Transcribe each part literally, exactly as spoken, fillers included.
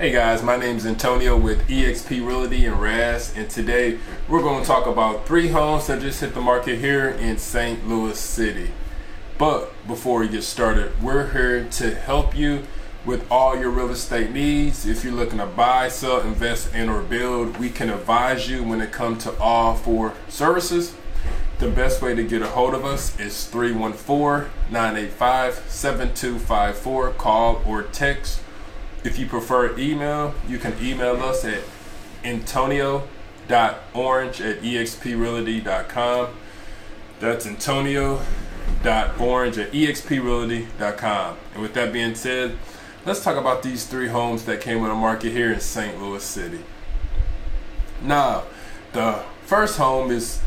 Hey guys, my name is Antonio with eXp Realty and R A S, and today we're going to talk about three homes that just hit the market here in Saint Louis City. But before we get started, we're here to help you with all your real estate needs. If you're looking to buy, sell, invest, and or build, we can advise you when it comes to all four services. The best way to get a hold of us is three one four, nine eight five, seven two five four, call or text. If you prefer email, you can email us at antonio dot orange at e x p realty dot com. That's antonio dot orange at e x p realty dot com. And with that being said, let's talk about these three homes that came on the market here in Saint Louis City. Now, the first home is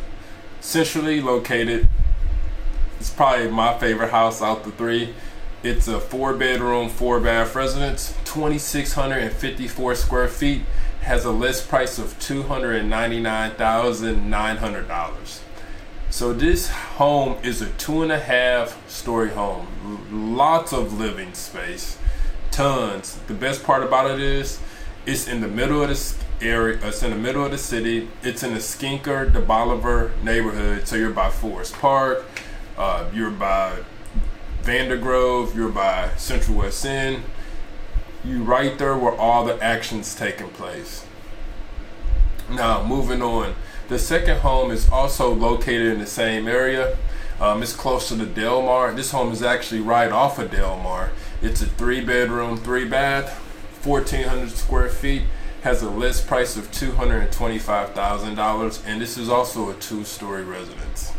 centrally located. It's probably my favorite house out the three. It's a four bedroom, four bath residence, two thousand six hundred fifty-four square feet, has a list price of two hundred ninety-nine thousand nine hundred dollars. So this home is a two and a half story home. Lots of living space, tons. The best part about it is it's in the middle of the area, it's in the middle of the city. It's in the Skinker De Bolivar neighborhood. So you're by Forest Park, uh, you're by Vandergrove, you're by Central West End, you right there where all the action's taking place. Now moving on, the second home is also located in the same area. Um, it's close to the Del Mar. This home is actually right off of Del Mar. It's a three bedroom, three bath, fourteen hundred square feet, has a list price of two hundred twenty-five thousand dollars, and this is also a two story residence.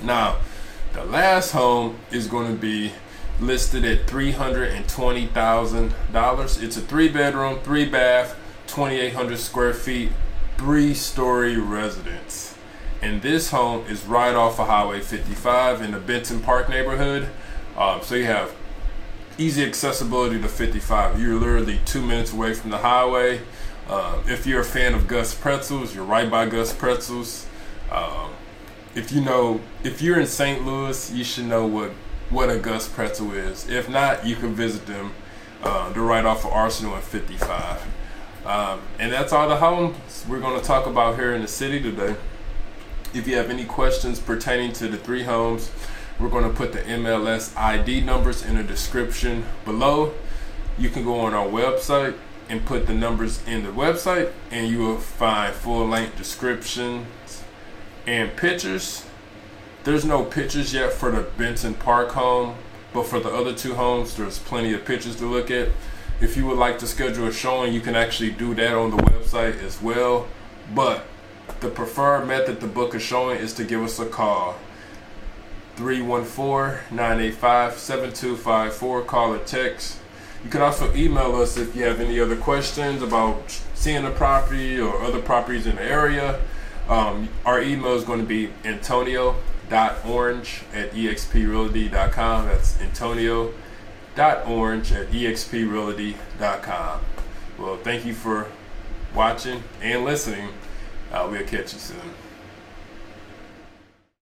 Now, the last home is going to be listed at three hundred twenty thousand dollars. It's a three bedroom, three bath, twenty-eight hundred square feet, three story residence. And this home is right off of Highway fifty-five in the Benton Park neighborhood. Um, so you have easy accessibility to fifty-five. You're literally two minutes away from the highway. Um, if you're a fan of Gus' Pretzels, you're right by Gus' Pretzels. Um, If you know, if you're in Saint Louis, you should know what, what a Gus Pretzel is. If not, you can visit them. Uh, they're right off of Arsenal and fifty-five. Um, and that's all the homes we're going to talk about here in the city today. If you have any questions pertaining to the three homes, we're going to put the M L S I D numbers in the description below. You can go on our website and put the numbers in the website, and you will find full-length descriptions and pictures. There's no pictures yet for the Benton Park home, but for the other two homes there's plenty of pictures to look at. If you would like to schedule a showing, you can actually do that on the website as well, but the preferred method to book a showing is to give us a call, three one four, nine eight five, seven two five four, call or text. You can also email us if you have any other questions about seeing a property or other properties in the area. Um, our email is going to be antonio dot orange at e x p realty dot com. That's antonio dot orange at e x p realty dot com. Well, thank you for watching and listening. Uh, we'll catch you soon.